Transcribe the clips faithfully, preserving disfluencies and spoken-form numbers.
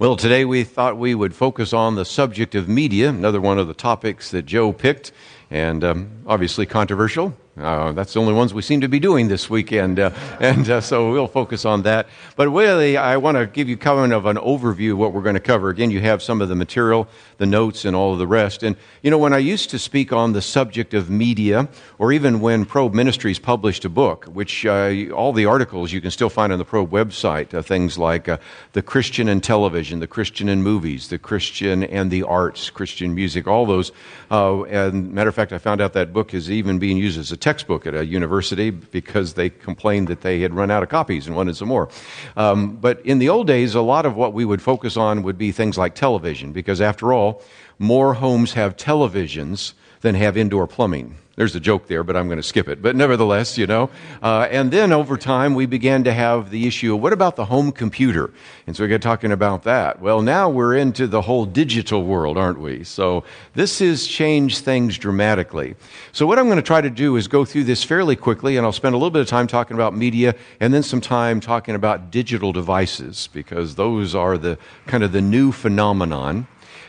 Well, today we thought we would focus on the subject of media, another one of the topics that Joe picked, and um, obviously controversial. Uh, that's the only ones we seem to be doing this weekend, uh, and uh, so we'll focus on that. But really, I want to give you kind of an overview of what we're going to cover. Again, you have some of the material, the notes, and all of the rest. And, you know, when I used to speak on the subject of media, or even when Probe Ministries published a book, which uh, all the articles you can still find on the Probe website, uh, things like uh, The Christian and Television, The Christian and Movies, The Christian and the Arts, Christian Music, all those. Uh, and matter of fact, I found out that book is even being used as a textbook at a university because they complained that they had run out of copies and wanted some more. Um, but in the old days, a lot of what we would focus on would be things like television, because after all, more homes have televisions than have indoor plumbing. There's a joke there, but I'm going to skip it. But nevertheless, you know. Uh, and then over time, we began to have the issue of what about the home computer? And so we got talking about that. Well, now we're into the whole digital world, aren't we? So this has changed things dramatically. So what I'm going to try to do is go through this fairly quickly, and I'll spend a little bit of time talking about media and then some time talking about digital devices, because those are the kind of the new phenomenon.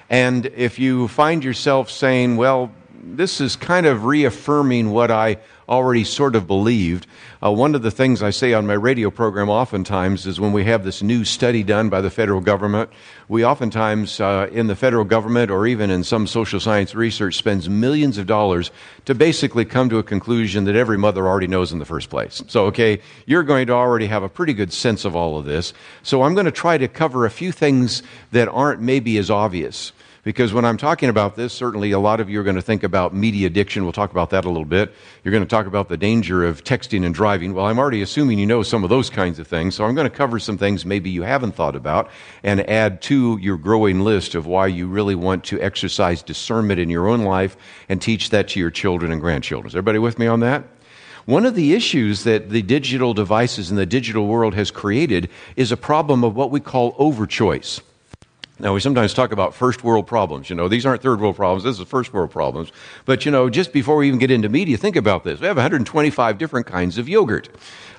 And if you find yourself saying, well, this is kind of reaffirming what I already sort of believed. Uh, one of the things I say on my radio program oftentimes is when we have this new study done by the federal government, we oftentimes uh, in the federal government or even in some social science research spends millions of dollars to basically come to a conclusion that every mother already knows in the first place. So, okay, you're going to already have a pretty good sense of all of this. So I'm going to try to cover a few things that aren't maybe as obvious. Because when I'm talking about this, certainly a lot of you are going to think about media addiction. We'll talk about that a little bit. You're going to talk about the danger of texting and driving. Well, I'm already assuming you know some of those kinds of things, so I'm going to cover some things maybe you haven't thought about and add to your growing list of why you really want to exercise discernment in your own life and teach that to your children and grandchildren. Is everybody with me on that? One of the issues that the digital devices and the digital world has created is a problem of what we call overchoice. Now, we sometimes talk about first world problems. You know, these aren't third world problems. This is first world problems. But, you know, just before we even get into media, think about this. We have one hundred twenty-five different kinds of yogurt.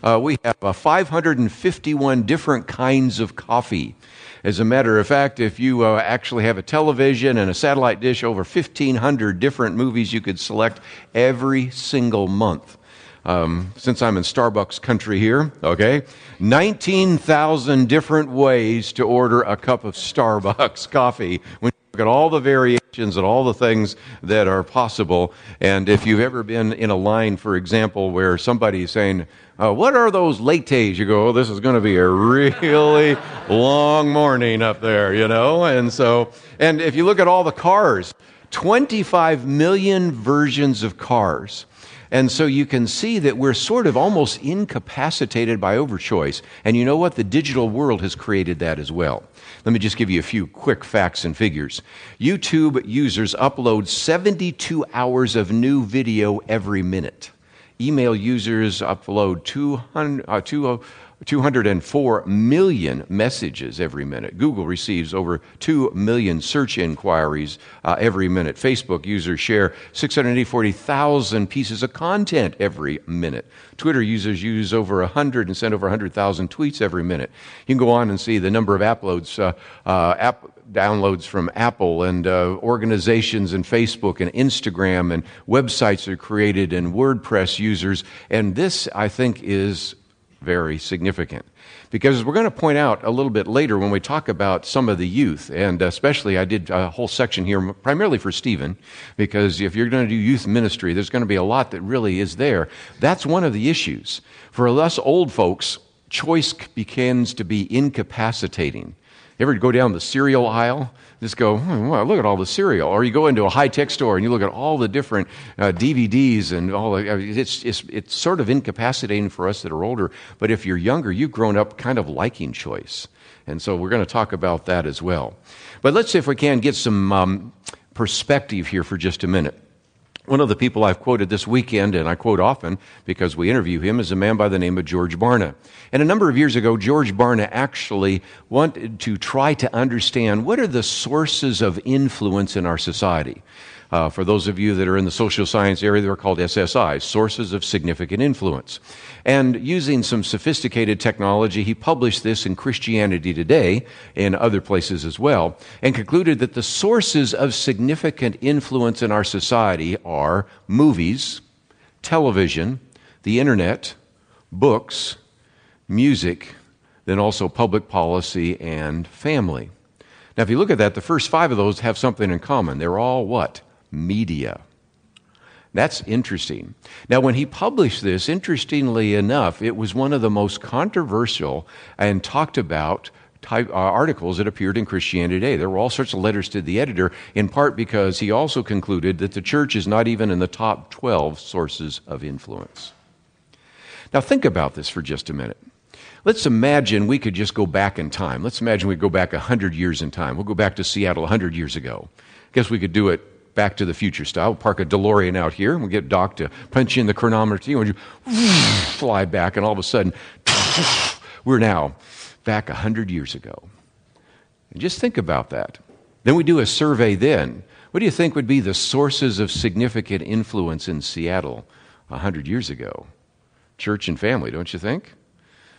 Uh, we have uh, five hundred fifty-one different kinds of coffee. As a matter of fact, if you uh, actually have a television and a satellite dish, over fifteen hundred different movies you could select every single month. Um, since I'm in Starbucks country here, okay, nineteen thousand different ways to order a cup of Starbucks coffee when you look at all the variations and all the things that are possible. And if you've ever been in a line, for example, where somebody's saying, uh, what are those lattes? You go, oh, this is going to be a really long morning up there, you know? And so, and if you look at all the cars, twenty-five million versions of cars. And so you can see that we're sort of almost incapacitated by overchoice. And you know what? The digital world has created that as well. Let me just give you a few quick facts and figures. YouTube users upload seventy-two hours of new video every minute. Email users upload two hundred, uh, two, two hundred four million messages every minute. Google receives over two million search inquiries uh, every minute. Facebook users share six hundred forty thousand pieces of content every minute. Twitter users use over one hundred and send over one hundred thousand tweets every minute. You can go on and see the number of uploads, uh, uh, app downloads from Apple and uh, organizations and Facebook and Instagram, and websites are created and WordPress users. And this, I think, is very significant, because we're going to point out a little bit later when we talk about some of the youth, and especially I did a whole section here primarily for Stephen, because if you're going to do youth ministry, there's going to be a lot that really is there. That's one of the issues. For us old folks, choice begins to be incapacitating. You ever go down the cereal aisle? Just go, hmm, well, look at all the cereal. Or you go into a high-tech store and you look at all the different uh, D V Ds and all. The, I mean, it's, it's, it's sort of incapacitating for us that are older. But if you're younger, you've grown up kind of liking choice. And so we're going to talk about that as well. But let's see if we can get some um, perspective here for just a minute. One of the people I've quoted this weekend, and I quote often because we interview him, is a man by the name of George Barna. And a number of years ago, George Barna actually wanted to try to understand what are the sources of influence in our society. Uh, for those of you that are in the social science area, they're called S S Is, Sources of Significant Influence. And using some sophisticated technology, he published this in Christianity Today, in other places as well, and concluded that the sources of significant influence in our society are movies, television, the internet, books, music, then also public policy and family. Now, if you look at that, the first five of those have something in common. They're all what? Media. That's interesting. Now, when he published this, interestingly enough, it was one of the most controversial and talked about type, uh, articles that appeared in Christianity Today. There were all sorts of letters to the editor, in part because he also concluded that the church is not even in the top twelve sources of influence. Now, think about this for just a minute. Let's imagine we could just go back in time. Let's imagine we go back one hundred years in time. We'll go back to Seattle one hundred years ago. Guess we could do it Back to the Future style. We'll park a DeLorean out here, and we'll get Doc to punch in the chronometer, and you fly back, and all of a sudden, we're now back one hundred years ago. And just think about that. Then we do a survey then. What do you think would be the sources of significant influence in Seattle one hundred years ago? Church and family, don't you think?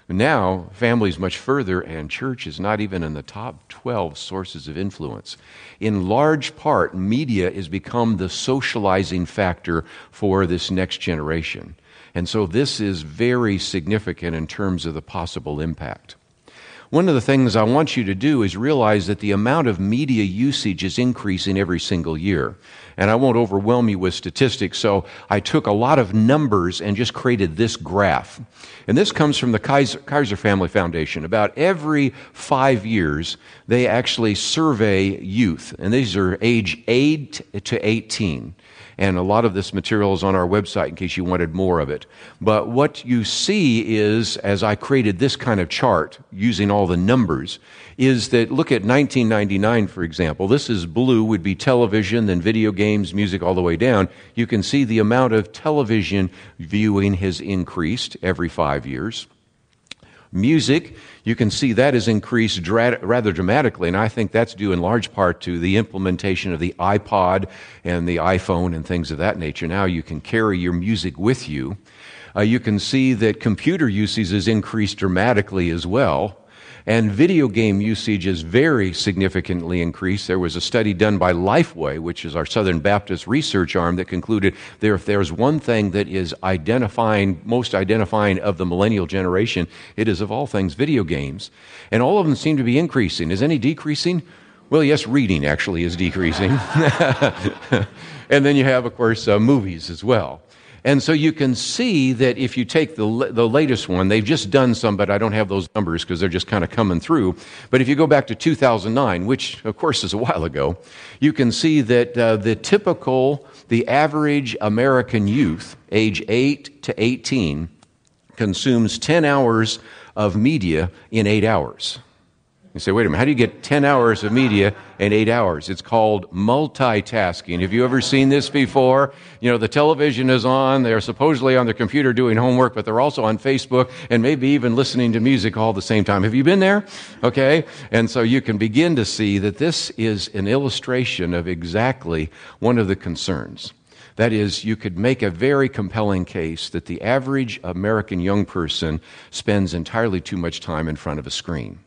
Now, family's much further, and church is not even in the top twelve sources of influence. In large part, media has become the socializing factor for this next generation. And so this is very significant in terms of the possible impact. One of the things I want you to do is realize that the amount of media usage is increasing every single year. And I won't overwhelm you with statistics, so I took a lot of numbers and just created this graph. And this comes from the Kaiser, Kaiser Family Foundation. About every five years, they actually survey youth. And these are age eight to eighteen. And a lot of this material is on our website in case you wanted more of it. But what you see is, as I created this kind of chart using all the numbers, is that look at nineteen ninety-nine, for example. This is blue, would be television, then video games, music, all the way down. You can see the amount of television viewing has increased every five years. Music, you can see that has increased dra- rather dramatically, and I think that's due in large part to the implementation of the iPod and the iPhone and things of that nature. Now you can carry your music with you. Uh, you can see that computer usage has increased dramatically as well, and video game usage is very significantly increased. There was a study done by Lifeway, which is our Southern Baptist research arm, that concluded that if there's one thing that is identifying, most identifying of the millennial generation, it is of all things video games. And all of them seem to be increasing. Is any decreasing? Well, yes, reading actually is decreasing. And then you have, of course, uh, movies as well. And so you can see that if you take the the latest one, they've just done some, but I don't have those numbers because they're just kind of coming through. But if you go back to two thousand nine, which of course is a while ago, you can see that uh, the typical, the average American youth, age eight to eighteen, consumes ten hours of media in eight hours. You say, wait a minute, how do you get ten hours of media in eight hours? It's called multitasking. Have you ever seen this before? You know, the television is on, they're supposedly on their computer doing homework, but they're also on Facebook and maybe even listening to music all at the same time. Have you been there? Okay. And so you can begin to see that this is an illustration of exactly one of the concerns. That is, you could make a very compelling case that the average American young person spends entirely too much time in front of a screen.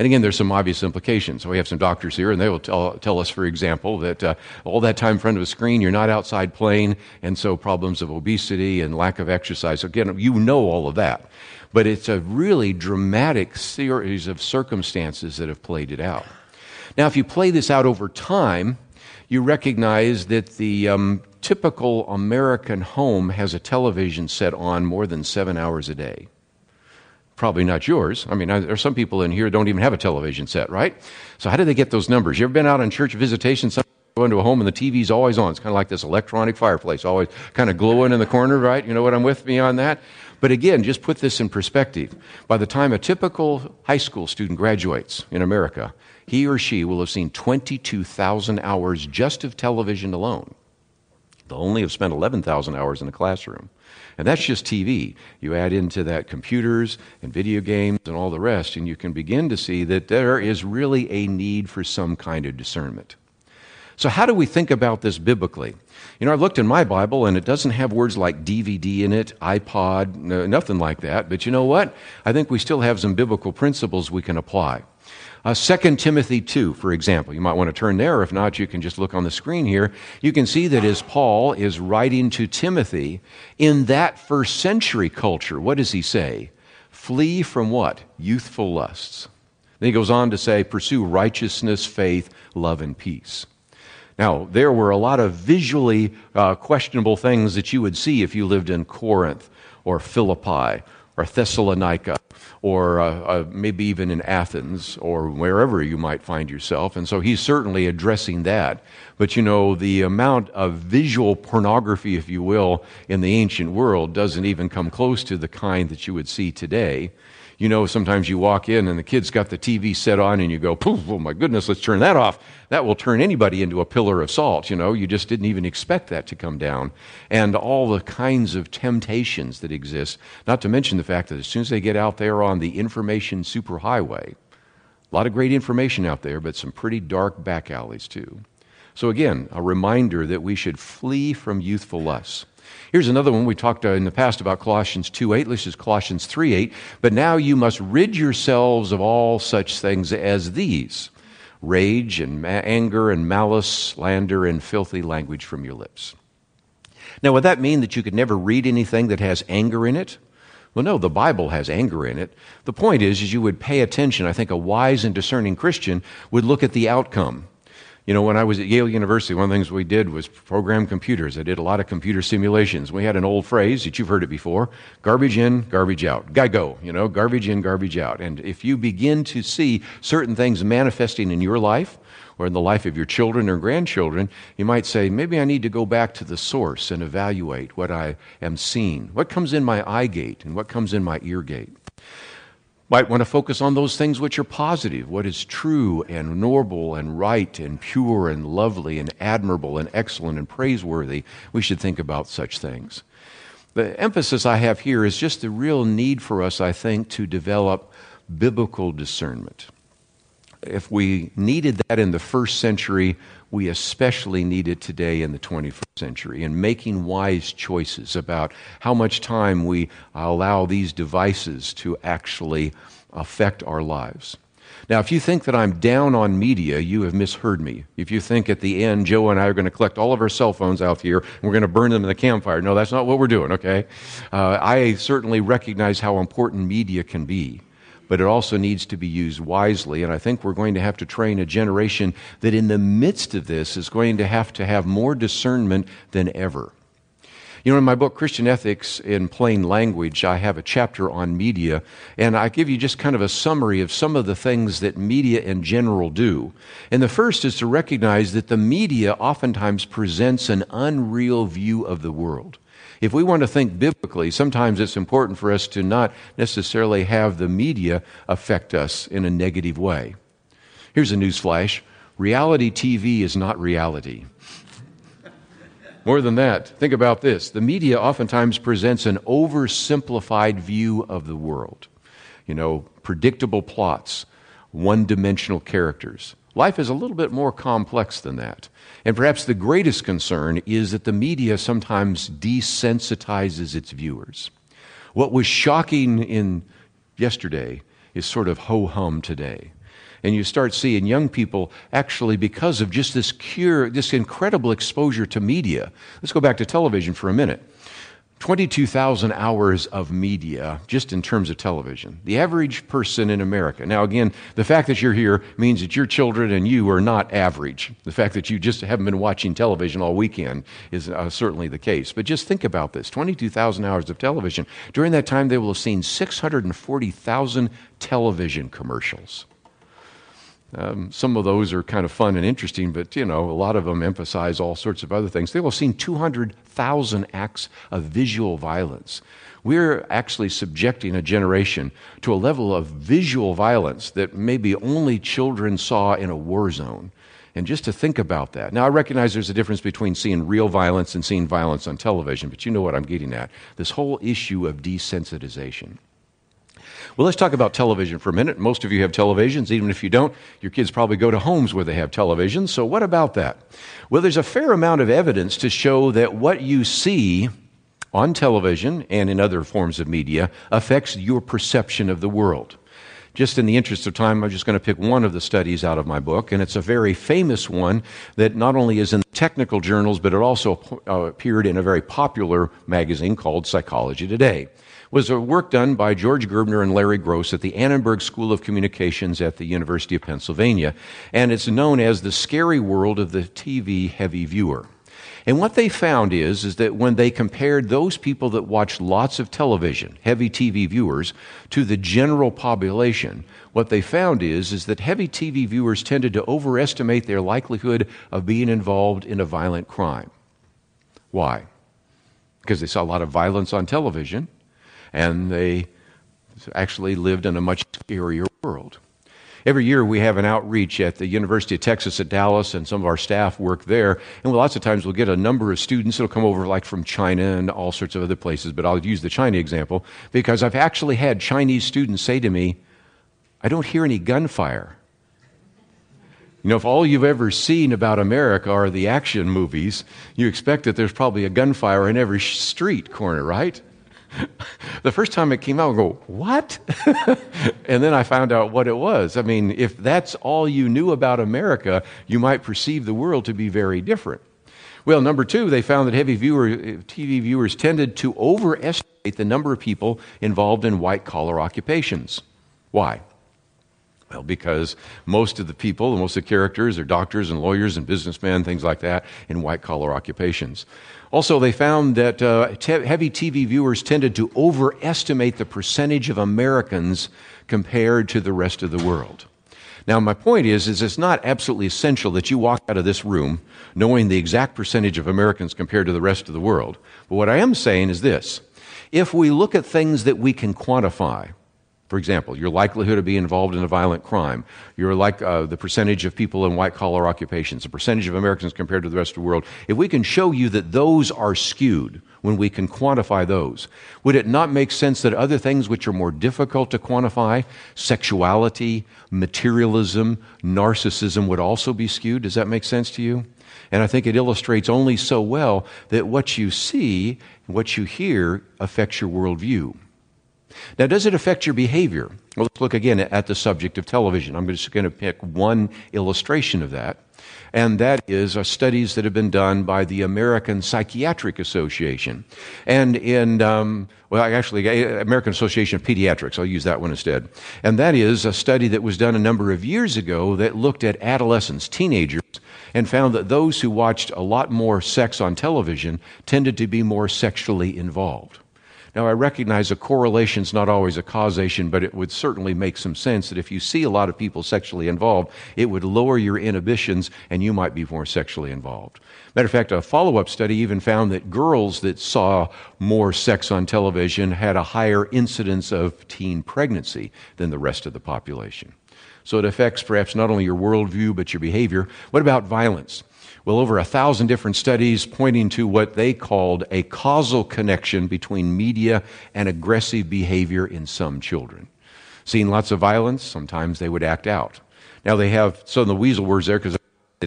And again, there's some obvious implications. So we have some doctors here, and they will tell, tell us, for example, that uh, all that time in front of a screen, you're not outside playing, and so problems of obesity and lack of exercise. Again, you know all of that. But it's a really dramatic series of circumstances that have played it out. Now, if you play this out over time, you recognize that the um, typical American home has a television set on more than seven hours a day. Probably not yours. I mean, there are some people in here who don't even have a television set, right? So how do they get those numbers? You ever been out on church visitation? Some go into a home and the T V's always on. It's kind of like this electronic fireplace, always kind of glowing in the corner, right? You know what I'm with me on that? But again, just put this in perspective. By the time a typical high school student graduates in America, he or she will have seen twenty-two thousand hours just of television alone. They'll only have spent eleven thousand hours in the classroom. And that's just T V. You add into that computers and video games and all the rest, and you can begin to see that there is really a need for some kind of discernment. So how do we think about this biblically? You know, I looked in my Bible, and it doesn't have words like D V D in it, iPod, no, nothing like that. But you know what? I think we still have some biblical principles we can apply. Uh, Second Timothy two, for example. You might want to turn there. If not, you can just look on the screen here. You can see that as Paul is writing to Timothy, in that first century culture, what does he say? Flee from what? Youthful lusts. Then he goes on to say, pursue righteousness, faith, love, and peace. Now, there were a lot of visually uh, questionable things that you would see if you lived in Corinth or Philippi or Thessalonica, or uh, uh, maybe even in Athens, or wherever you might find yourself. And so he's certainly addressing that. But you know, the amount of visual pornography, if you will, in the ancient world doesn't even come close to the kind that you would see today. You know, sometimes you walk in and the kid's got the T V set on and you go, poof, oh my goodness, let's turn that off. That will turn anybody into a pillar of salt, you know. You just didn't even expect that to come down. And all the kinds of temptations that exist, not to mention the fact that as soon as they get out there on the information superhighway, a lot of great information out there, but some pretty dark back alleys too. So again, a reminder that we should flee from youthful lusts. Here's another one. We talked in the past about Colossians two eight. This is Colossians three eight. But now you must rid yourselves of all such things as these: rage and ma- anger and malice, slander and filthy language from your lips. Now, would that mean that you could never read anything that has anger in it? Well, no, the Bible has anger in it. The point is, is you would pay attention. I think a wise and discerning Christian would look at the outcome. You know, when I was at Yale University, one of the things we did was program computers. I did a lot of computer simulations. We had an old phrase that you've heard it before: garbage in, garbage out. G I G O, you know, garbage in, garbage out. And if you begin to see certain things manifesting in your life or in the life of your children or grandchildren, you might say, maybe I need to go back to the source and evaluate what I am seeing. What comes in my eye gate and what comes in my ear gate? Might want to focus on those things which are positive, what is true and noble and right and pure and lovely and admirable and excellent and praiseworthy. We should think about such things. The emphasis I have here is just the real need for us, I think, to develop biblical discernment. If we needed that in the first century, we especially need it today in the twenty-first century in making wise choices about how much time we allow these devices to actually affect our lives. Now, if you think that I'm down on media, you have misheard me. If you think at the end, Joe and I are going to collect all of our cell phones out here and we're going to burn them in the campfire, no, that's not what we're doing, okay? Uh, I certainly recognize how important media can be, but it also needs to be used wisely. And I think we're going to have to train a generation that in the midst of this is going to have to have more discernment than ever. You know, in my book, Christian Ethics in Plain Language, I have a chapter on media, and I give you just kind of a summary of some of the things that media in general do. And the first is to recognize that the media oftentimes presents an unreal view of the world. If we want to think biblically, sometimes it's important for us to not necessarily have the media affect us in a negative way. Here's a newsflash: reality T V is not reality. More than that, think about this. The media oftentimes presents an oversimplified view of the world. You know, predictable plots, one-dimensional characters. Life is a little bit more complex than that. And perhaps the greatest concern is that the media sometimes desensitizes its viewers. What was shocking in yesterday is sort of ho-hum today. And you start seeing young people actually, because of just this cure, this incredible exposure to media. Let's go back to television for a minute. twenty-two thousand hours of media just in terms of television. The average person in America. Now again, the fact that you're here means that your children and you are not average. The fact that you just haven't been watching television all weekend is uh, certainly the case. But just think about this. twenty-two thousand hours of television. During that time, they will have seen six hundred forty thousand television commercials. Um, some of those are kind of fun and interesting, but, you know, a lot of them emphasize all sorts of other things. They will have seen two hundred thousand acts of visual violence. We're actually subjecting a generation to a level of visual violence that maybe only children saw in a war zone. And just to think about that. Now, I recognize there's a difference between seeing real violence and seeing violence on television, but you know what I'm getting at. This whole issue of desensitization. Well, let's talk about television for a minute. Most of you have televisions. Even if you don't, your kids probably go to homes where they have televisions. So what about that? Well, there's a fair amount of evidence to show that what you see on television and in other forms of media affects your perception of the world. Just in the interest of time, I'm just going to pick one of the studies out of my book, and it's a very famous one that not only is in technical journals, but it also uh, appeared in a very popular magazine called Psychology Today. It was a work done by George Gerbner and Larry Gross at the Annenberg School of Communications at the University of Pennsylvania, and it's known as the scary world of the T V heavy viewer. And what they found is, is that when they compared those people that watched lots of television, heavy T V viewers, to the general population, what they found is, is that heavy T V viewers tended to overestimate their likelihood of being involved in a violent crime. Why? Because they saw a lot of violence on television, and they actually lived in a much scarier world. Every year we have an outreach at the University of Texas at Dallas, and some of our staff work there, and lots of times we'll get a number of students that'll come over like from China and all sorts of other places, but I'll use the China example because I've actually had Chinese students say to me, I don't hear any gunfire. You know, if all you've ever seen about America are the action movies, you expect that there's probably a gunfire in every street corner, right? The first time it came out, I go, what? And then I found out what it was. I mean, if that's all you knew about America, you might perceive the world to be very different. Well, number two, they found that heavy viewer, T V viewers tended to overestimate the number of people involved in white-collar occupations. Why? Well, because most of the people, most of the characters are doctors and lawyers and businessmen, things like that, in white-collar occupations. Also, they found that uh, te- heavy T V viewers tended to overestimate the percentage of Americans compared to the rest of the world. Now, my point is, is it's not absolutely essential that you walk out of this room knowing the exact percentage of Americans compared to the rest of the world. But what I am saying is this. If we look at things that we can quantify, for example, your likelihood to be involved in a violent crime, your like, uh, the percentage of people in white-collar occupations, the percentage of Americans compared to the rest of the world, if we can show you that those are skewed, when we can quantify those, would it not make sense that other things which are more difficult to quantify, sexuality, materialism, narcissism, would also be skewed? Does that make sense to you? And I think it illustrates only so well that what you see, what you hear, affects your worldview. Now, does it affect your behavior? Well, let's look again at the subject of television. I'm just going to pick one illustration of that, and that is studies that have been done by the American Psychiatric Association. And in, um, well, actually, American Association of Pediatrics. I'll use that one instead. And that is a study that was done a number of years ago that looked at adolescents, teenagers, and found that those who watched a lot more sex on television tended to be more sexually involved. Now, I recognize a correlation's not always a causation, but it would certainly make some sense that if you see a lot of people sexually involved, it would lower your inhibitions and you might be more sexually involved. Matter of fact, a follow-up study even found that girls that saw more sex on television had a higher incidence of teen pregnancy than the rest of the population. So it affects perhaps not only your worldview, but your behavior. What about violence? Well, over a thousand different studies pointing to what they called a causal connection between media and aggressive behavior in some children. Seeing lots of violence, sometimes they would act out. Now they have some of the weasel words there because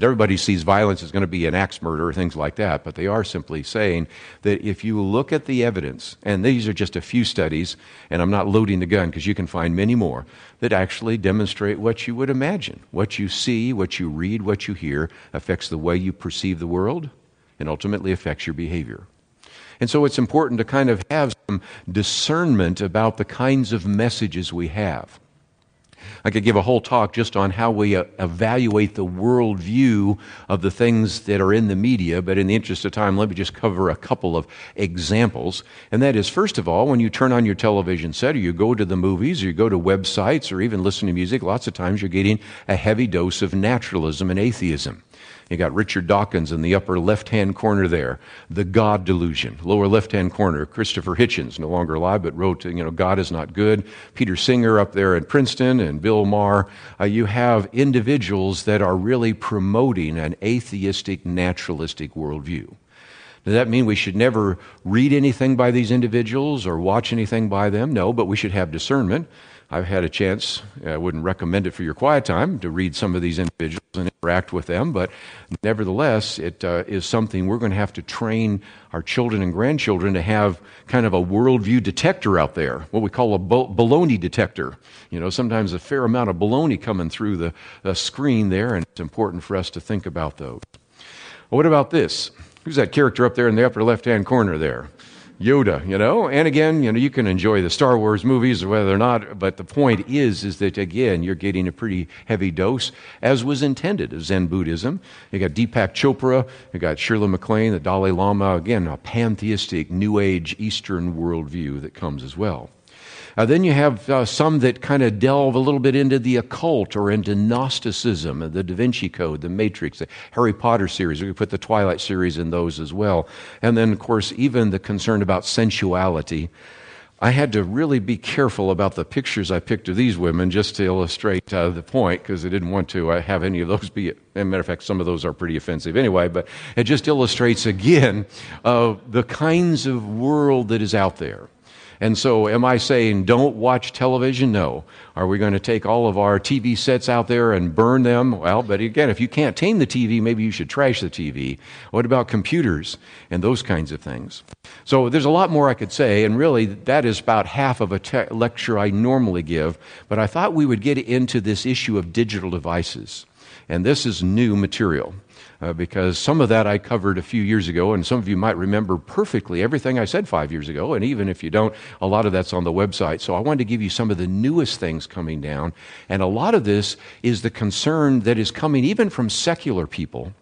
everybody sees violence is going to be an axe murder or things like that, but they are simply saying that if you look at the evidence, and these are just a few studies, and I'm not loading the gun because you can find many more, that actually demonstrate what you would imagine. What you see, what you read, what you hear affects the way you perceive the world and ultimately affects your behavior. And so it's important to kind of have some discernment about the kinds of messages we have. I could give a whole talk just on how we evaluate the worldview of the things that are in the media, but in the interest of time, let me just cover a couple of examples. And that is, first of all, when you turn on your television set or you go to the movies or you go to websites or even listen to music, lots of times you're getting a heavy dose of naturalism and atheism. You got Richard Dawkins in the upper left-hand corner there, the God delusion. Lower left-hand corner, Christopher Hitchens, no longer alive, but wrote, you know, God is not good. Peter Singer up there at Princeton and Bill Maher. Uh, you have individuals that are really promoting an atheistic, naturalistic worldview. Does that mean we should never read anything by these individuals or watch anything by them? No, but we should have discernment. I've had a chance, I wouldn't recommend it for your quiet time, to read some of these individuals and interact with them, but nevertheless, it uh, is something we're going to have to train our children and grandchildren to have kind of a worldview detector out there, what we call a bo- baloney detector. You know, sometimes a fair amount of baloney coming through the, the screen there, and it's important for us to think about those. Well, what about this? Who's that character up there in the upper left-hand corner there? Yoda, you know, and again, you know, you can enjoy the Star Wars movies, whether or not, but the point is, is that, again, you're getting a pretty heavy dose, as was intended of Zen Buddhism. You got Deepak Chopra, you got Shirley MacLaine, the Dalai Lama, again, a pantheistic, New Age, Eastern worldview that comes as well. Uh, then you have uh, some that kind of delve a little bit into the occult or into Gnosticism, the Da Vinci Code, the Matrix, the Harry Potter series. We could put the Twilight series in those as well. And then, of course, even the concern about sensuality. I had to really be careful about the pictures I picked of these women just to illustrate uh, the point, because I didn't want to uh, have any of those be, as a matter of fact, some of those are pretty offensive anyway, but it just illustrates, again, uh, the kinds of world that is out there. And so am I saying don't watch television? No. Are we going to take all of our T V sets out there and burn them? Well, but again, if you can't tame the T V, maybe you should trash the T V. What about computers and those kinds of things? So there's a lot more I could say, and really that is about half of a te- lecture I normally give, but I thought we would get into this issue of digital devices. And this is new material. Uh, because some of that I covered a few years ago, and some of you might remember perfectly everything I said five years ago, and even if you don't, a lot of that's on the website. So I wanted to give you some of the newest things coming down, and a lot of this is the concern that is coming even from secular people,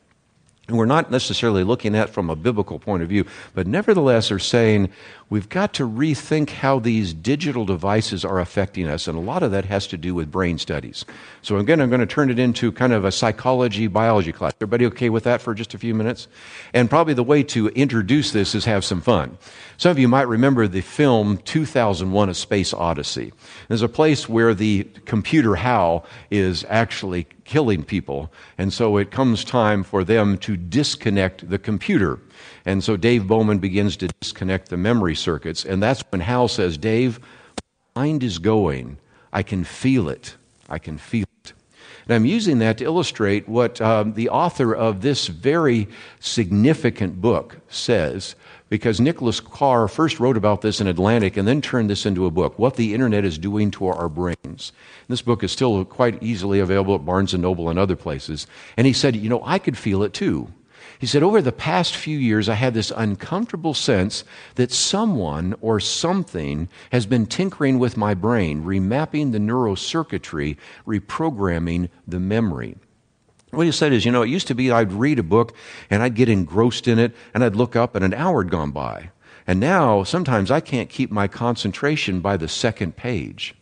and we're not necessarily looking at from a biblical point of view, but nevertheless are saying we've got to rethink how these digital devices are affecting us, and a lot of that has to do with brain studies. So again, I'm going to turn it into kind of a psychology, biology class. Everybody okay with that for just a few minutes? And probably the way to introduce this is have some fun. Some of you might remember the film two thousand one, A Space Odyssey. There's a place where the computer HAL is actually killing people, and so it comes time for them to disconnect the computer. And so Dave Bowman begins to disconnect the memory circuits, and that's when HAL says, Dave, my mind is going. I can feel it. I can feel it. And I'm using that to illustrate what um, the author of this very significant book says, because Nicholas Carr first wrote about this in Atlantic and then turned this into a book, What the Internet is Doing to Our Brains. And this book is still quite easily available at Barnes and Noble and other places. And he said, you know, I could feel it too. He said, over the past few years, I had this uncomfortable sense that someone or something has been tinkering with my brain, remapping the neurocircuitry, reprogramming the memory. What he said is, you know, it used to be I'd read a book and I'd get engrossed in it and I'd look up and an hour had gone by. And now sometimes I can't keep my concentration by the second page.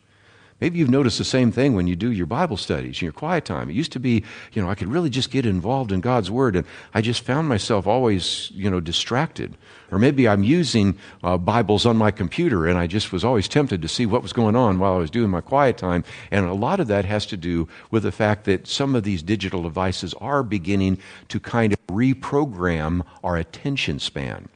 Maybe you've noticed the same thing when you do your Bible studies, your quiet time. It used to be, you know, I could really just get involved in God's Word, and I just found myself always, you know, distracted. Or maybe I'm using uh, Bibles on my computer, and I just was always tempted to see what was going on while I was doing my quiet time. And a lot of that has to do with the fact that some of these digital devices are beginning to kind of reprogram our attention span.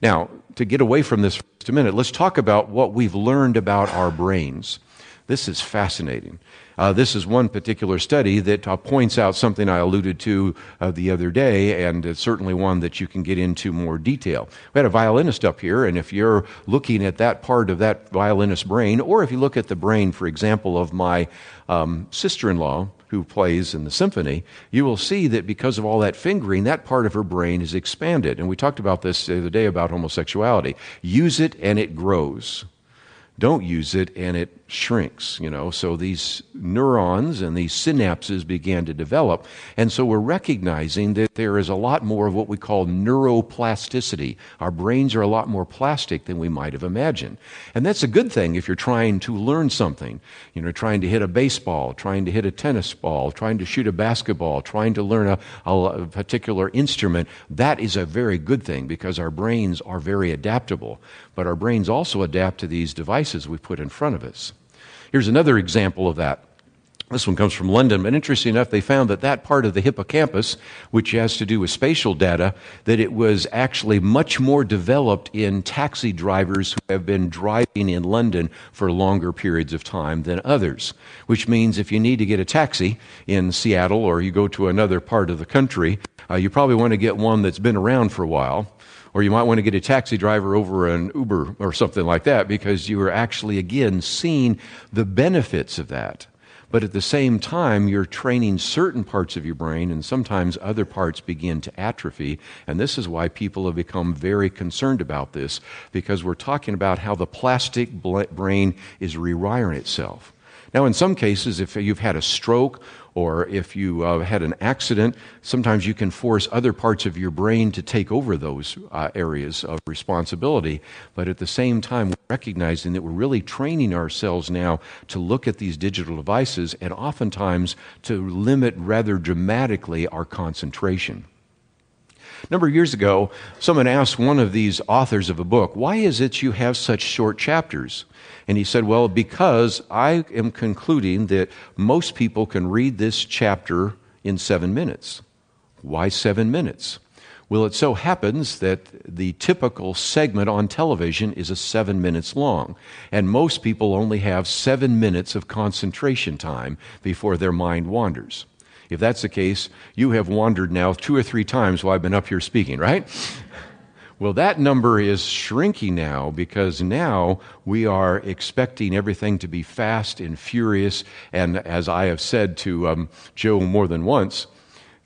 Now, to get away from this for just a minute, let's talk about what we've learned about our brains. This is fascinating. Uh, this is one particular study that uh, points out something I alluded to uh, the other day, and it's certainly one that you can get into more detail. We had a violinist up here, and if you're looking at that part of that violinist's brain, or if you look at the brain, for example, of my um, sister-in-law, who plays in the symphony, you will see that because of all that fingering, that part of her brain is expanded. And we talked about this the other day about homosexuality. Use it and it grows. Don't use it and it shrinks, you know. So these neurons and these synapses began to develop. And so we're recognizing that there is a lot more of what we call neuroplasticity. Our brains are a lot more plastic than we might have imagined. And that's a good thing if you're trying to learn something, you know, trying to hit a baseball, trying to hit a tennis ball, trying to shoot a basketball, trying to learn a, a particular instrument. That is a very good thing because our brains are very adaptable. But our brains also adapt to these devices we put in front of us. Here's another example of that. This one comes from London, but interesting enough, they found that that part of the hippocampus, which has to do with spatial data, that it was actually much more developed in taxi drivers who have been driving in London for longer periods of time than others, which means if you need to get a taxi in Seattle or you go to another part of the country, uh, you probably want to get one that's been around for a while. Or you might want to get a taxi driver over an Uber or something like that, because you are actually, again, seeing the benefits of that. But at the same time, you're training certain parts of your brain, and sometimes other parts begin to atrophy. And this is why people have become very concerned about this, because we're talking about how the plastic brain is rewiring itself. Now, in some cases, if you've had a stroke or if you uh, had an accident, sometimes you can force other parts of your brain to take over those uh, areas of responsibility. But at the same time, we're recognizing that we're really training ourselves now to look at these digital devices and oftentimes to limit rather dramatically our concentration. A number of years ago, someone asked one of these authors of a book, why is it you have such short chapters? And he said, well, because I am concluding that most people can read this chapter in seven minutes. Why seven minutes? Well, it so happens that the typical segment on television is a seven minutes long, and most people only have seven minutes of concentration time before their mind wanders. If that's the case, you have wandered now two or three times while I've been up here speaking, right? Well, that number is shrinking now because now we are expecting everything to be fast and furious. And as I have said to um, Joe more than once,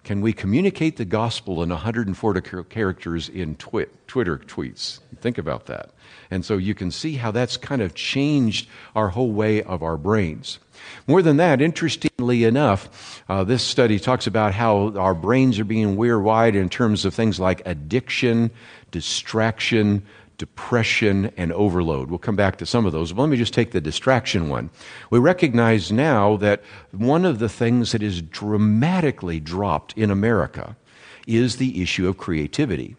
can we communicate the gospel in one hundred forty characters in twi- Twitter tweets? Think about that. And so you can see how that's kind of changed our whole way of our brains. More than that, interestingly enough, uh, this study talks about how our brains are being rewired in terms of things like addiction, distraction, depression, and overload. We'll come back to some of those, but let me just take the distraction one. We recognize now that one of the things that is dramatically dropped in America is the issue of creativity.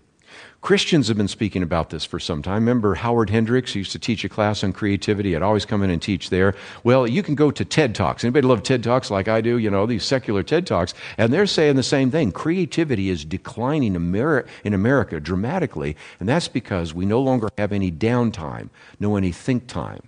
Christians have been speaking about this for some time. Remember Howard Hendricks used to teach a class on creativity. I'd always come in and teach there. Well, you can go to TED Talks. Anybody love TED Talks like I do? You know, these secular TED Talks. And they're saying the same thing. Creativity is declining Ameri- in America dramatically. And that's because we no longer have any downtime, no any think time.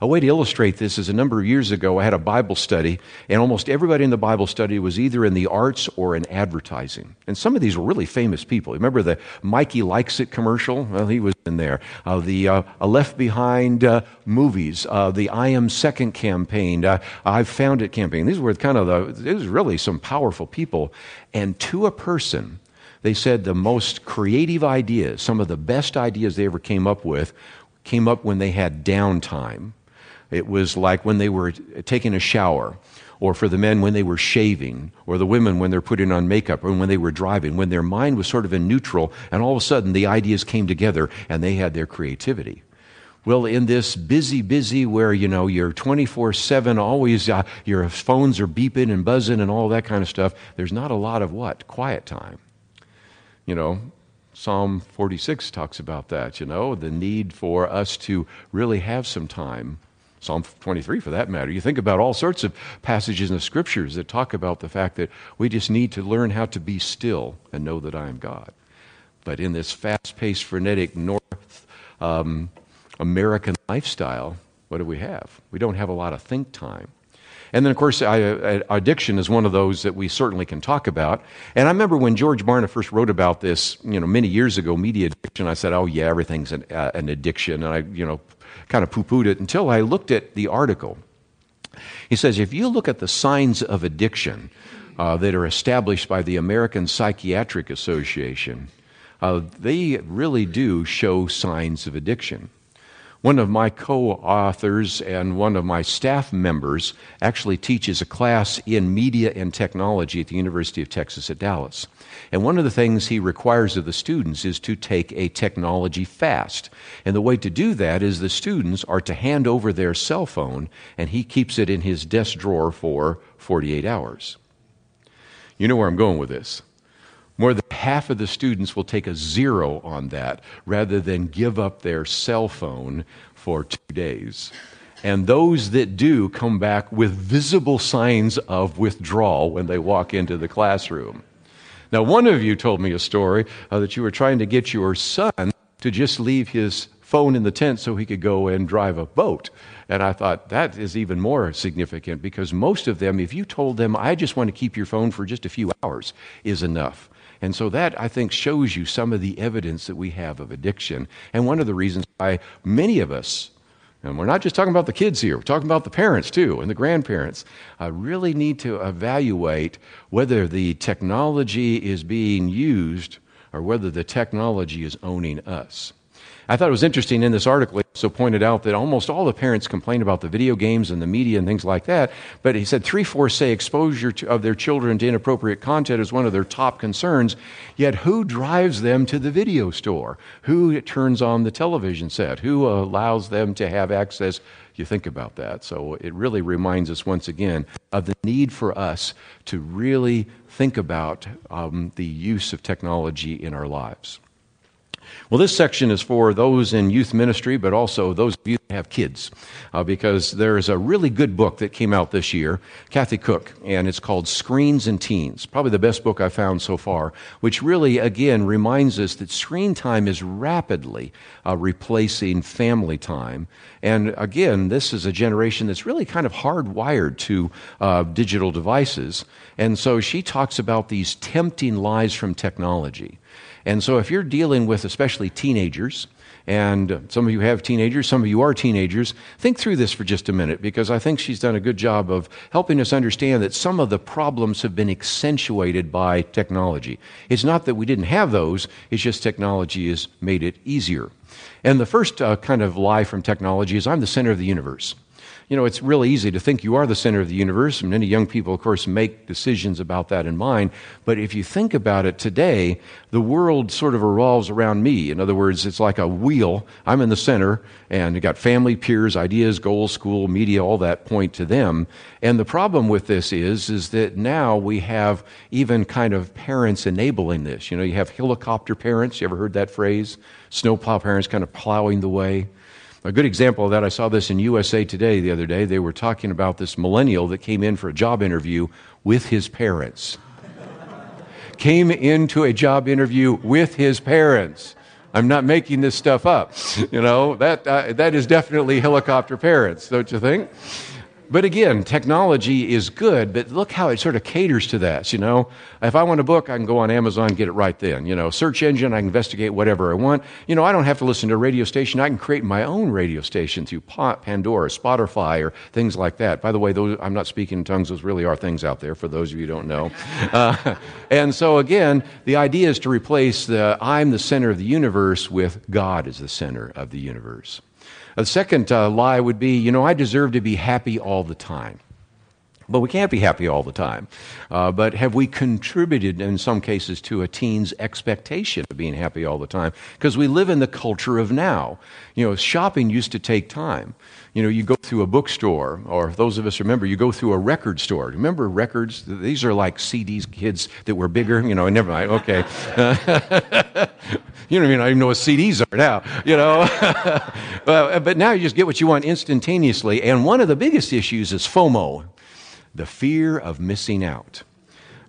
A way to illustrate this is a number of years ago, I had a Bible study, and almost everybody in the Bible study was either in the arts or in advertising. And some of these were really famous people. Remember the Mikey Likes It commercial? Well, he was in there. Uh, the uh, Left Behind uh, movies, uh, the I Am Second campaign, uh, I've Found It campaign. These were kind of the, it was really some powerful people. And to a person, they said the most creative ideas, some of the best ideas they ever came up with, came up when they had downtime. It was like when they were taking a shower, or for the men when they were shaving, or the women when they're putting on makeup, or when they were driving, when their mind was sort of in neutral, and all of a sudden the ideas came together and they had their creativity. Well, in this busy, busy where, you know, you're twenty-four seven, always uh, your phones are beeping and buzzing and all that kind of stuff, there's not a lot of what? Quiet time. You know, Psalm forty-six talks about that, you know, the need for us to really have some time. Psalm twenty-three, for that matter. You think about all sorts of passages in the Scriptures that talk about the fact that we just need to learn how to be still and know that I am God. But in this fast-paced, frenetic North um, American lifestyle, what do we have? We don't have a lot of think time. And then, of course, I, I, addiction is one of those that we certainly can talk about. And I remember when George Barna first wrote about this, you know, many years ago, media addiction, I said, oh, yeah, everything's an, uh, an addiction. And I, you know, kind of poo-pooed it until I looked at the article. He says, if you look at the signs of addiction uh, that are established by the American Psychiatric Association, uh, they really do show signs of addiction. One of my co-authors and one of my staff members actually teaches a class in media and technology at the University of Texas at Dallas. And one of the things he requires of the students is to take a technology fast. And the way to do that is the students are to hand over their cell phone, and he keeps it in his desk drawer for forty-eight hours. You know where I'm going with this. More than half of the students will take a zero on that rather than give up their cell phone for two days. And those that do come back with visible signs of withdrawal when they walk into the classroom. Now, one of you told me a story uh, that you were trying to get your son to just leave his phone in the tent so he could go and drive a boat. And I thought, that is even more significant, because most of them, if you told them, I just want to keep your phone for just a few hours, is enough. And so that, I think, shows you some of the evidence that we have of addiction. And one of the reasons why many of us, and we're not just talking about the kids here, we're talking about the parents too, and the grandparents, uh, really need to evaluate whether the technology is being used or whether the technology is owning us. I thought it was interesting in this article, he also pointed out that almost all the parents complain about the video games and the media and things like that, but he said three-fourths say exposure to, of their children to inappropriate content is one of their top concerns, yet who drives them to the video store? Who turns on the television set? Who allows them to have access? You think about that. So it really reminds us once again of the need for us to really think about um, the use of technology in our lives. Well, this section is for those in youth ministry, but also those of you that have kids, uh, because there's a really good book that came out this year, Kathy Cook, and it's called Screens and Teens, probably the best book I've found so far, which really, again, reminds us that screen time is rapidly uh, replacing family time. And again, this is a generation that's really kind of hardwired to uh, digital devices. And so she talks about these tempting lies from technology. And so if you're dealing with especially teenagers, and some of you have teenagers, some of you are teenagers, think through this for just a minute, because I think she's done a good job of helping us understand that some of the problems have been accentuated by technology. It's not that we didn't have those, it's just technology has made it easier. And the first uh, kind of lie from technology is, I'm the center of the universe. You know, it's really easy to think you are the center of the universe, and many young people, of course, make decisions about that in mind. But if you think about it today, the world sort of revolves around me. In other words, it's like a wheel. I'm in the center, and you got family, peers, ideas, goals, school, media, all that point to them. And the problem with this is, is that now we have even kind of parents enabling this. You know, you have helicopter parents. You ever heard that phrase? Snowplow parents kind of plowing the way. A good example of that, I saw this in U S A Today the other day. They were talking about this millennial that came in for a job interview with his parents. Came into a job interview with his parents. I'm not making this stuff up. You know, that uh, that is definitely helicopter parents, don't you think? But again, technology is good, but look how it sort of caters to that, you know. If I want a book, I can go on Amazon and get it right then, you know. Search engine, I can investigate whatever I want. You know, I don't have to listen to a radio station. I can create my own radio station through Pandora, Spotify, or things like that. By the way, those, I'm not speaking in tongues. Those really are things out there, for those of you who don't know. Uh, and so again, the idea is to replace the I'm the center of the universe with God is the center of the universe. A second uh, lie would be, you know, I deserve to be happy all the time. But we can't be happy all the time. Uh, but have we contributed, in some cases, to a teen's expectation of being happy all the time? Because we live in the culture of now. You know, shopping used to take time. You know, you go through a bookstore, or if those of us remember, you go through a record store. Remember records? These are like C Ds, kids that were bigger. You know, never mind. Okay. You know, I don't even know what C Ds are now. You know, but now you just get what you want instantaneously. And one of the biggest issues is FOMO, the fear of missing out.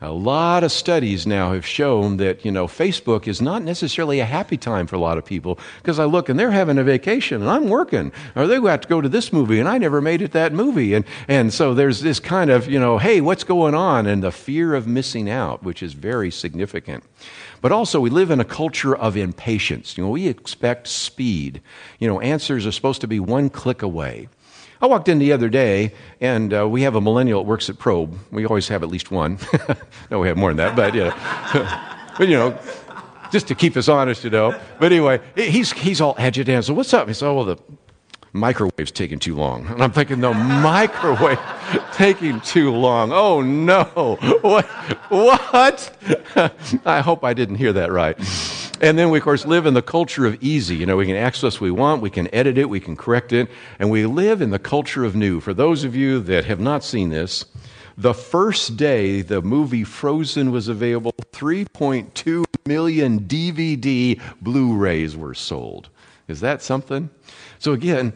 A lot of studies now have shown that, you know, Facebook is not necessarily a happy time for a lot of people, because I look and they're having a vacation and I'm working, or they have to go to this movie and I never made it that movie. And, and so there's this kind of, you know, hey, what's going on? And the fear of missing out, which is very significant. But also we live in a culture of impatience. You know, we expect speed. You know, answers are supposed to be one click away. I walked in the other day, and uh, we have a millennial that works at Probe. We always have at least one. No, we have more than that, but, you know, but, you know, just to keep us honest, you know. But anyway, he's he's all agitated. I said, what's up? He said, oh, well, the microwave's taking too long. And I'm thinking, the microwave taking too long. Oh, no. What? What? I hope I didn't hear that right. And then we, of course, live in the culture of easy. You know, we can access what we want, we can edit it, we can correct it, and we live in the culture of new. For those of you that have not seen this, the first day the movie Frozen was available, three point two million D V D Blu-rays were sold. Is that something? So again,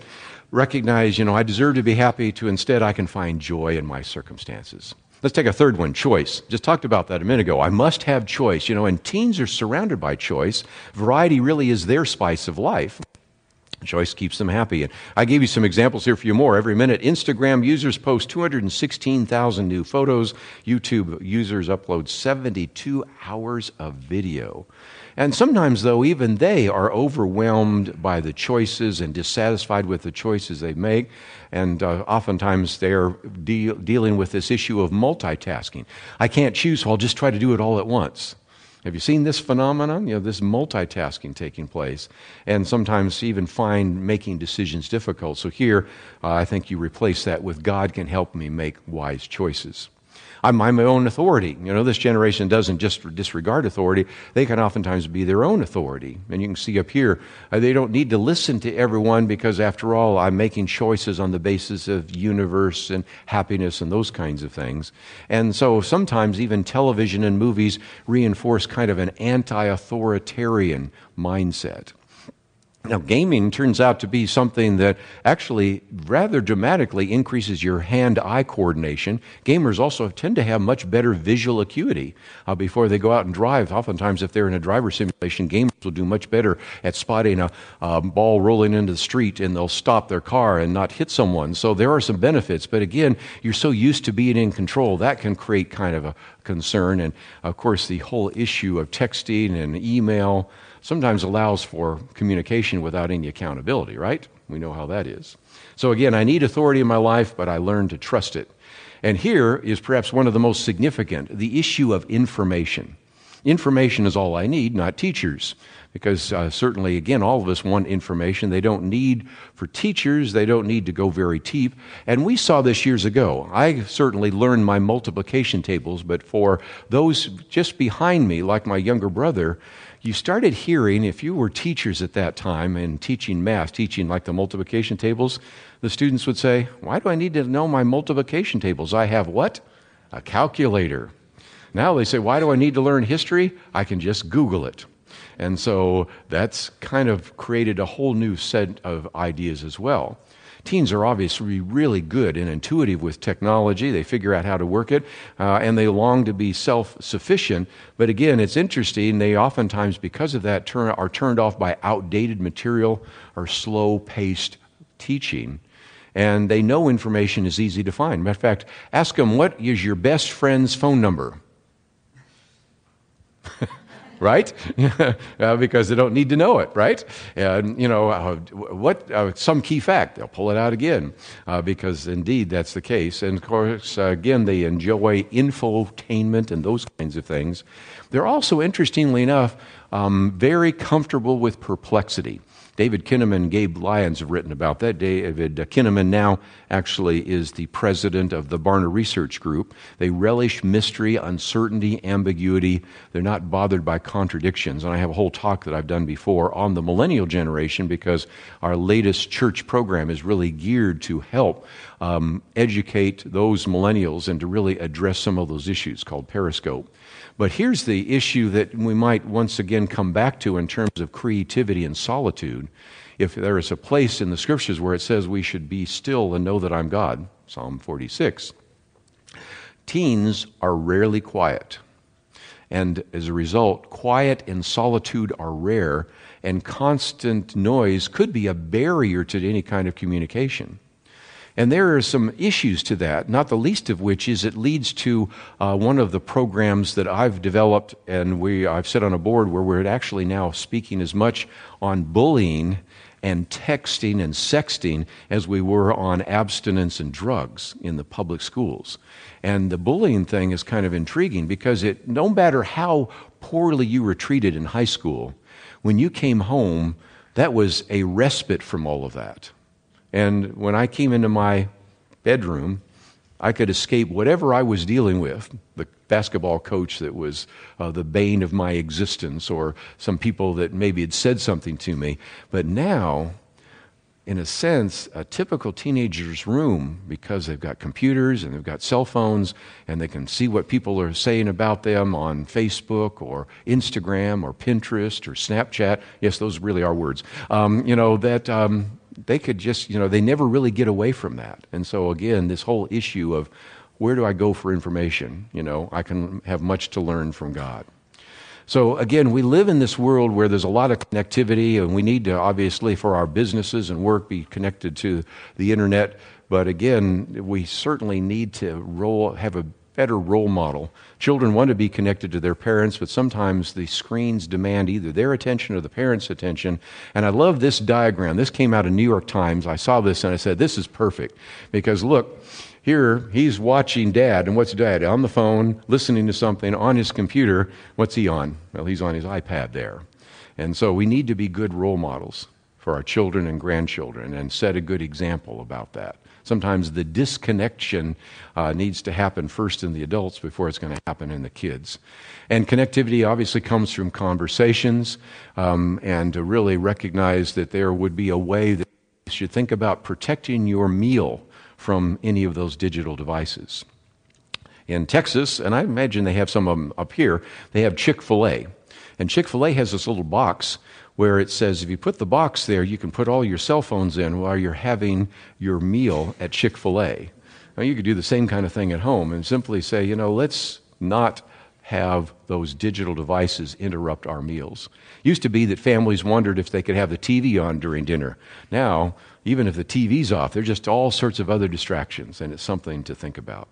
recognize, you know, I deserve to be happy, to instead I can find joy in my circumstances. Let's take a third one, choice. Just talked about that a minute ago. I must have choice, you know, and teens are surrounded by choice. Variety really is their spice of life. Choice keeps them happy. And I gave you some examples here for you more. Every minute, Instagram users post two hundred sixteen thousand new photos. YouTube users upload seventy-two hours of video. And sometimes, though, even they are overwhelmed by the choices and dissatisfied with the choices they make. And uh, oftentimes they're de- dealing with this issue of multitasking. I can't choose, so I'll just try to do it all at once. Have you seen this phenomenon? You know, this multitasking taking place, and sometimes even find making decisions difficult. So here, uh, I think you replace that with God can help me make wise choices. I'm, I'm my own authority. You know, this generation doesn't just disregard authority. They can oftentimes be their own authority. And you can see up here, uh, they don't need to listen to everyone because, after all, I'm making choices on the basis of universe and happiness and those kinds of things. And so sometimes even television and movies reinforce kind of an anti-authoritarian mindset. Now, gaming turns out to be something that actually rather dramatically increases your hand-eye coordination. Gamers also tend to have much better visual acuity uh, before they go out and drive. Oftentimes, if they're in a driver simulation, gamers will do much better at spotting a uh, ball rolling into the street, and they'll stop their car and not hit someone. So there are some benefits, but again, you're so used to being in control, that can create kind of a concern. And, of course, the whole issue of texting and email sometimes allows for communication without any accountability, right? We know how that is. So again, I need authority in my life, but I learned to trust it. And here is perhaps one of the most significant, the issue of information. Information is all I need, not teachers, because uh, certainly, again, all of us want information. They don't need for teachers. They don't need to go very deep. And we saw this years ago. I certainly learned my multiplication tables, but for those just behind me, like my younger brother, you started hearing, if you were teachers at that time and teaching math, teaching like the multiplication tables, the students would say, why do I need to know my multiplication tables? I have what? A calculator. Now they say, why do I need to learn history? I can just Google it. And so that's kind of created a whole new set of ideas as well. Teens are obviously really good and intuitive with technology. They figure out how to work it, uh, and they long to be self-sufficient. But again, it's interesting. They oftentimes, because of that, turn, are turned off by outdated material or slow-paced teaching. And they know information is easy to find. Matter of fact, ask them, what is your best friend's phone number? Right? uh, because they don't need to know it, right? And, you know, uh, what uh, some key fact, they'll pull it out again, uh, because indeed that's the case. And of course, uh, again, they enjoy infotainment and those kinds of things. They're also, interestingly enough, um, very comfortable with perplexity. David Kinnaman and Gabe Lyons have written about that. David Kinnaman now actually is the president of the Barna Research Group. They relish mystery, uncertainty, ambiguity. They're not bothered by contradictions. And I have a whole talk that I've done before on the millennial generation because our latest church program is really geared to help um, educate those millennials and to really address some of those issues called Periscope. But here's the issue that we might once again come back to in terms of creativity and solitude. If there is a place in the scriptures where it says we should be still and know that I'm God, Psalm forty-six, teens are rarely quiet. And as a result, quiet and solitude are rare, and constant noise could be a barrier to any kind of communication. And there are some issues to that, not the least of which is it leads to uh, one of the programs that I've developed, and we I've set on a board where we're actually now speaking as much on bullying and texting and sexting as we were on abstinence and drugs in the public schools. And the bullying thing is kind of intriguing because it, no matter how poorly you were treated in high school, when you came home, that was a respite from all of that. And when I came into my bedroom, I could escape whatever I was dealing with, the basketball coach that was uh, the bane of my existence, or some people that maybe had said something to me. But now, in a sense, a typical teenager's room, because they've got computers and they've got cell phones, and they can see what people are saying about them on Facebook or Instagram or Pinterest or Snapchat. Yes, those really are words. Um, you know, that... Um, they could just, you know, they never really get away from that. And so again, this whole issue of where do I go for information? You know, I can have much to learn from God. So again, we live in this world where there's a lot of connectivity, and we need to, obviously, for our businesses and work, be connected to the internet. But again, we certainly need to roll, have a better role model. Children want to be connected to their parents, but sometimes the screens demand either their attention or the parents' attention. And I love this diagram. This came out of New York Times. I saw this and I said, this is perfect, because look, here, he's watching Dad, and what's Dad? On the phone, listening to something, on his computer. What's he on? Well, he's on his iPad there. And so we need to be good role models for our children and grandchildren and set a good example about that. Sometimes the disconnection uh, needs to happen first in the adults before it's going to happen in the kids. And connectivity obviously comes from conversations, um, and to really recognize that there would be a way that you should think about protecting your meal from any of those digital devices. In Texas, and I imagine they have some of them up here, they have Chick-fil-A. And Chick-fil-A has this little box where it says if you put the box there, you can put all your cell phones in while you're having your meal at Chick-fil-A. Now, you could do the same kind of thing at home and simply say, you know, let's not have those digital devices interrupt our meals. It used to be that families wondered if they could have the T V on during dinner. Now, even if the T V's off, there are just all sorts of other distractions, and it's something to think about.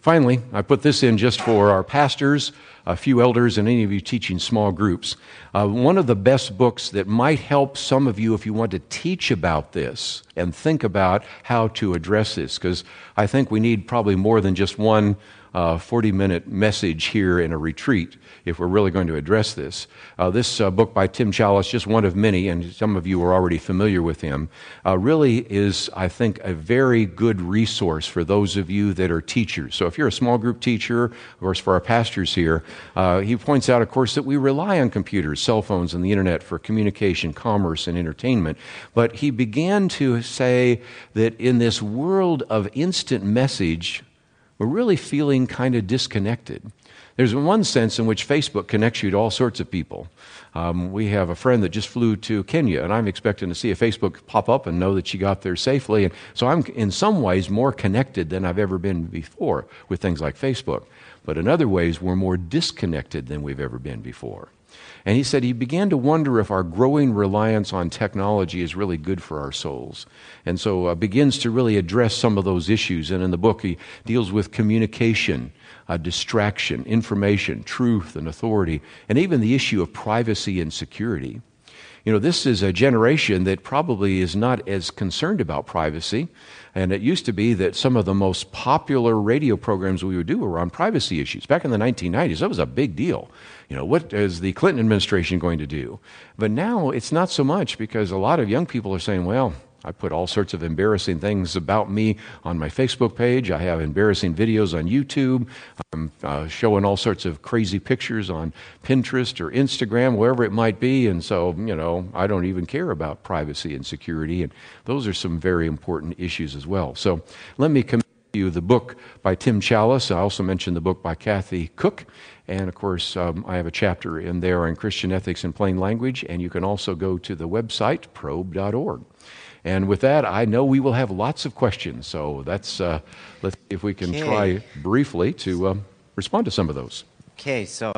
Finally, I put this in just for our pastors, a few elders, and any of you teaching small groups. Uh, one of the best books that might help some of you if you want to teach about this and think about how to address this, because I think we need probably more than just one forty-minute uh, message here in a retreat if we're really going to address this. Uh, this uh, book by Tim Challies, just one of many, and some of you are already familiar with him, uh, really is, I think, a very good resource for those of you that are teachers. So if you're a small group teacher, of course, for our pastors here, uh, he points out, of course, that we rely on computers, cell phones, and the internet for communication, commerce, and entertainment. But he began to say that in this world of instant message, we're really feeling kind of disconnected. There's one sense in which Facebook connects you to all sorts of people. Um, we have a friend that just flew to Kenya, and I'm expecting to see a Facebook pop up and know that she got there safely. And so I'm in some ways more connected than I've ever been before with things like Facebook. But in other ways, we're more disconnected than we've ever been before. And he said he began to wonder if our growing reliance on technology is really good for our souls. And so uh, begins to really address some of those issues. And in the book, he deals with communication, uh, distraction, information, truth, and authority, and even the issue of privacy and security. You know, this is a generation that probably is not as concerned about privacy. And it used to be that some of the most popular radio programs we would do were on privacy issues. Back in the nineteen nineties, that was a big deal. You know, what is the Clinton administration going to do? But now it's not so much, because a lot of young people are saying, well, I put all sorts of embarrassing things about me on my Facebook page. I have embarrassing videos on YouTube. I'm uh, showing all sorts of crazy pictures on Pinterest or Instagram, wherever it might be. And so, you know, I don't even care about privacy and security. And those are some very important issues as well. So let me commend you the book by Tim Challies. I also mentioned the book by Kathy Cook. And, of course, um, I have a chapter in there on Christian Ethics in Plain Language. And you can also go to the website, probe dot org. And with that, I know we will have lots of questions. So that's uh, let's see if we can okay. try briefly to um, respond to some of those. Okay. So.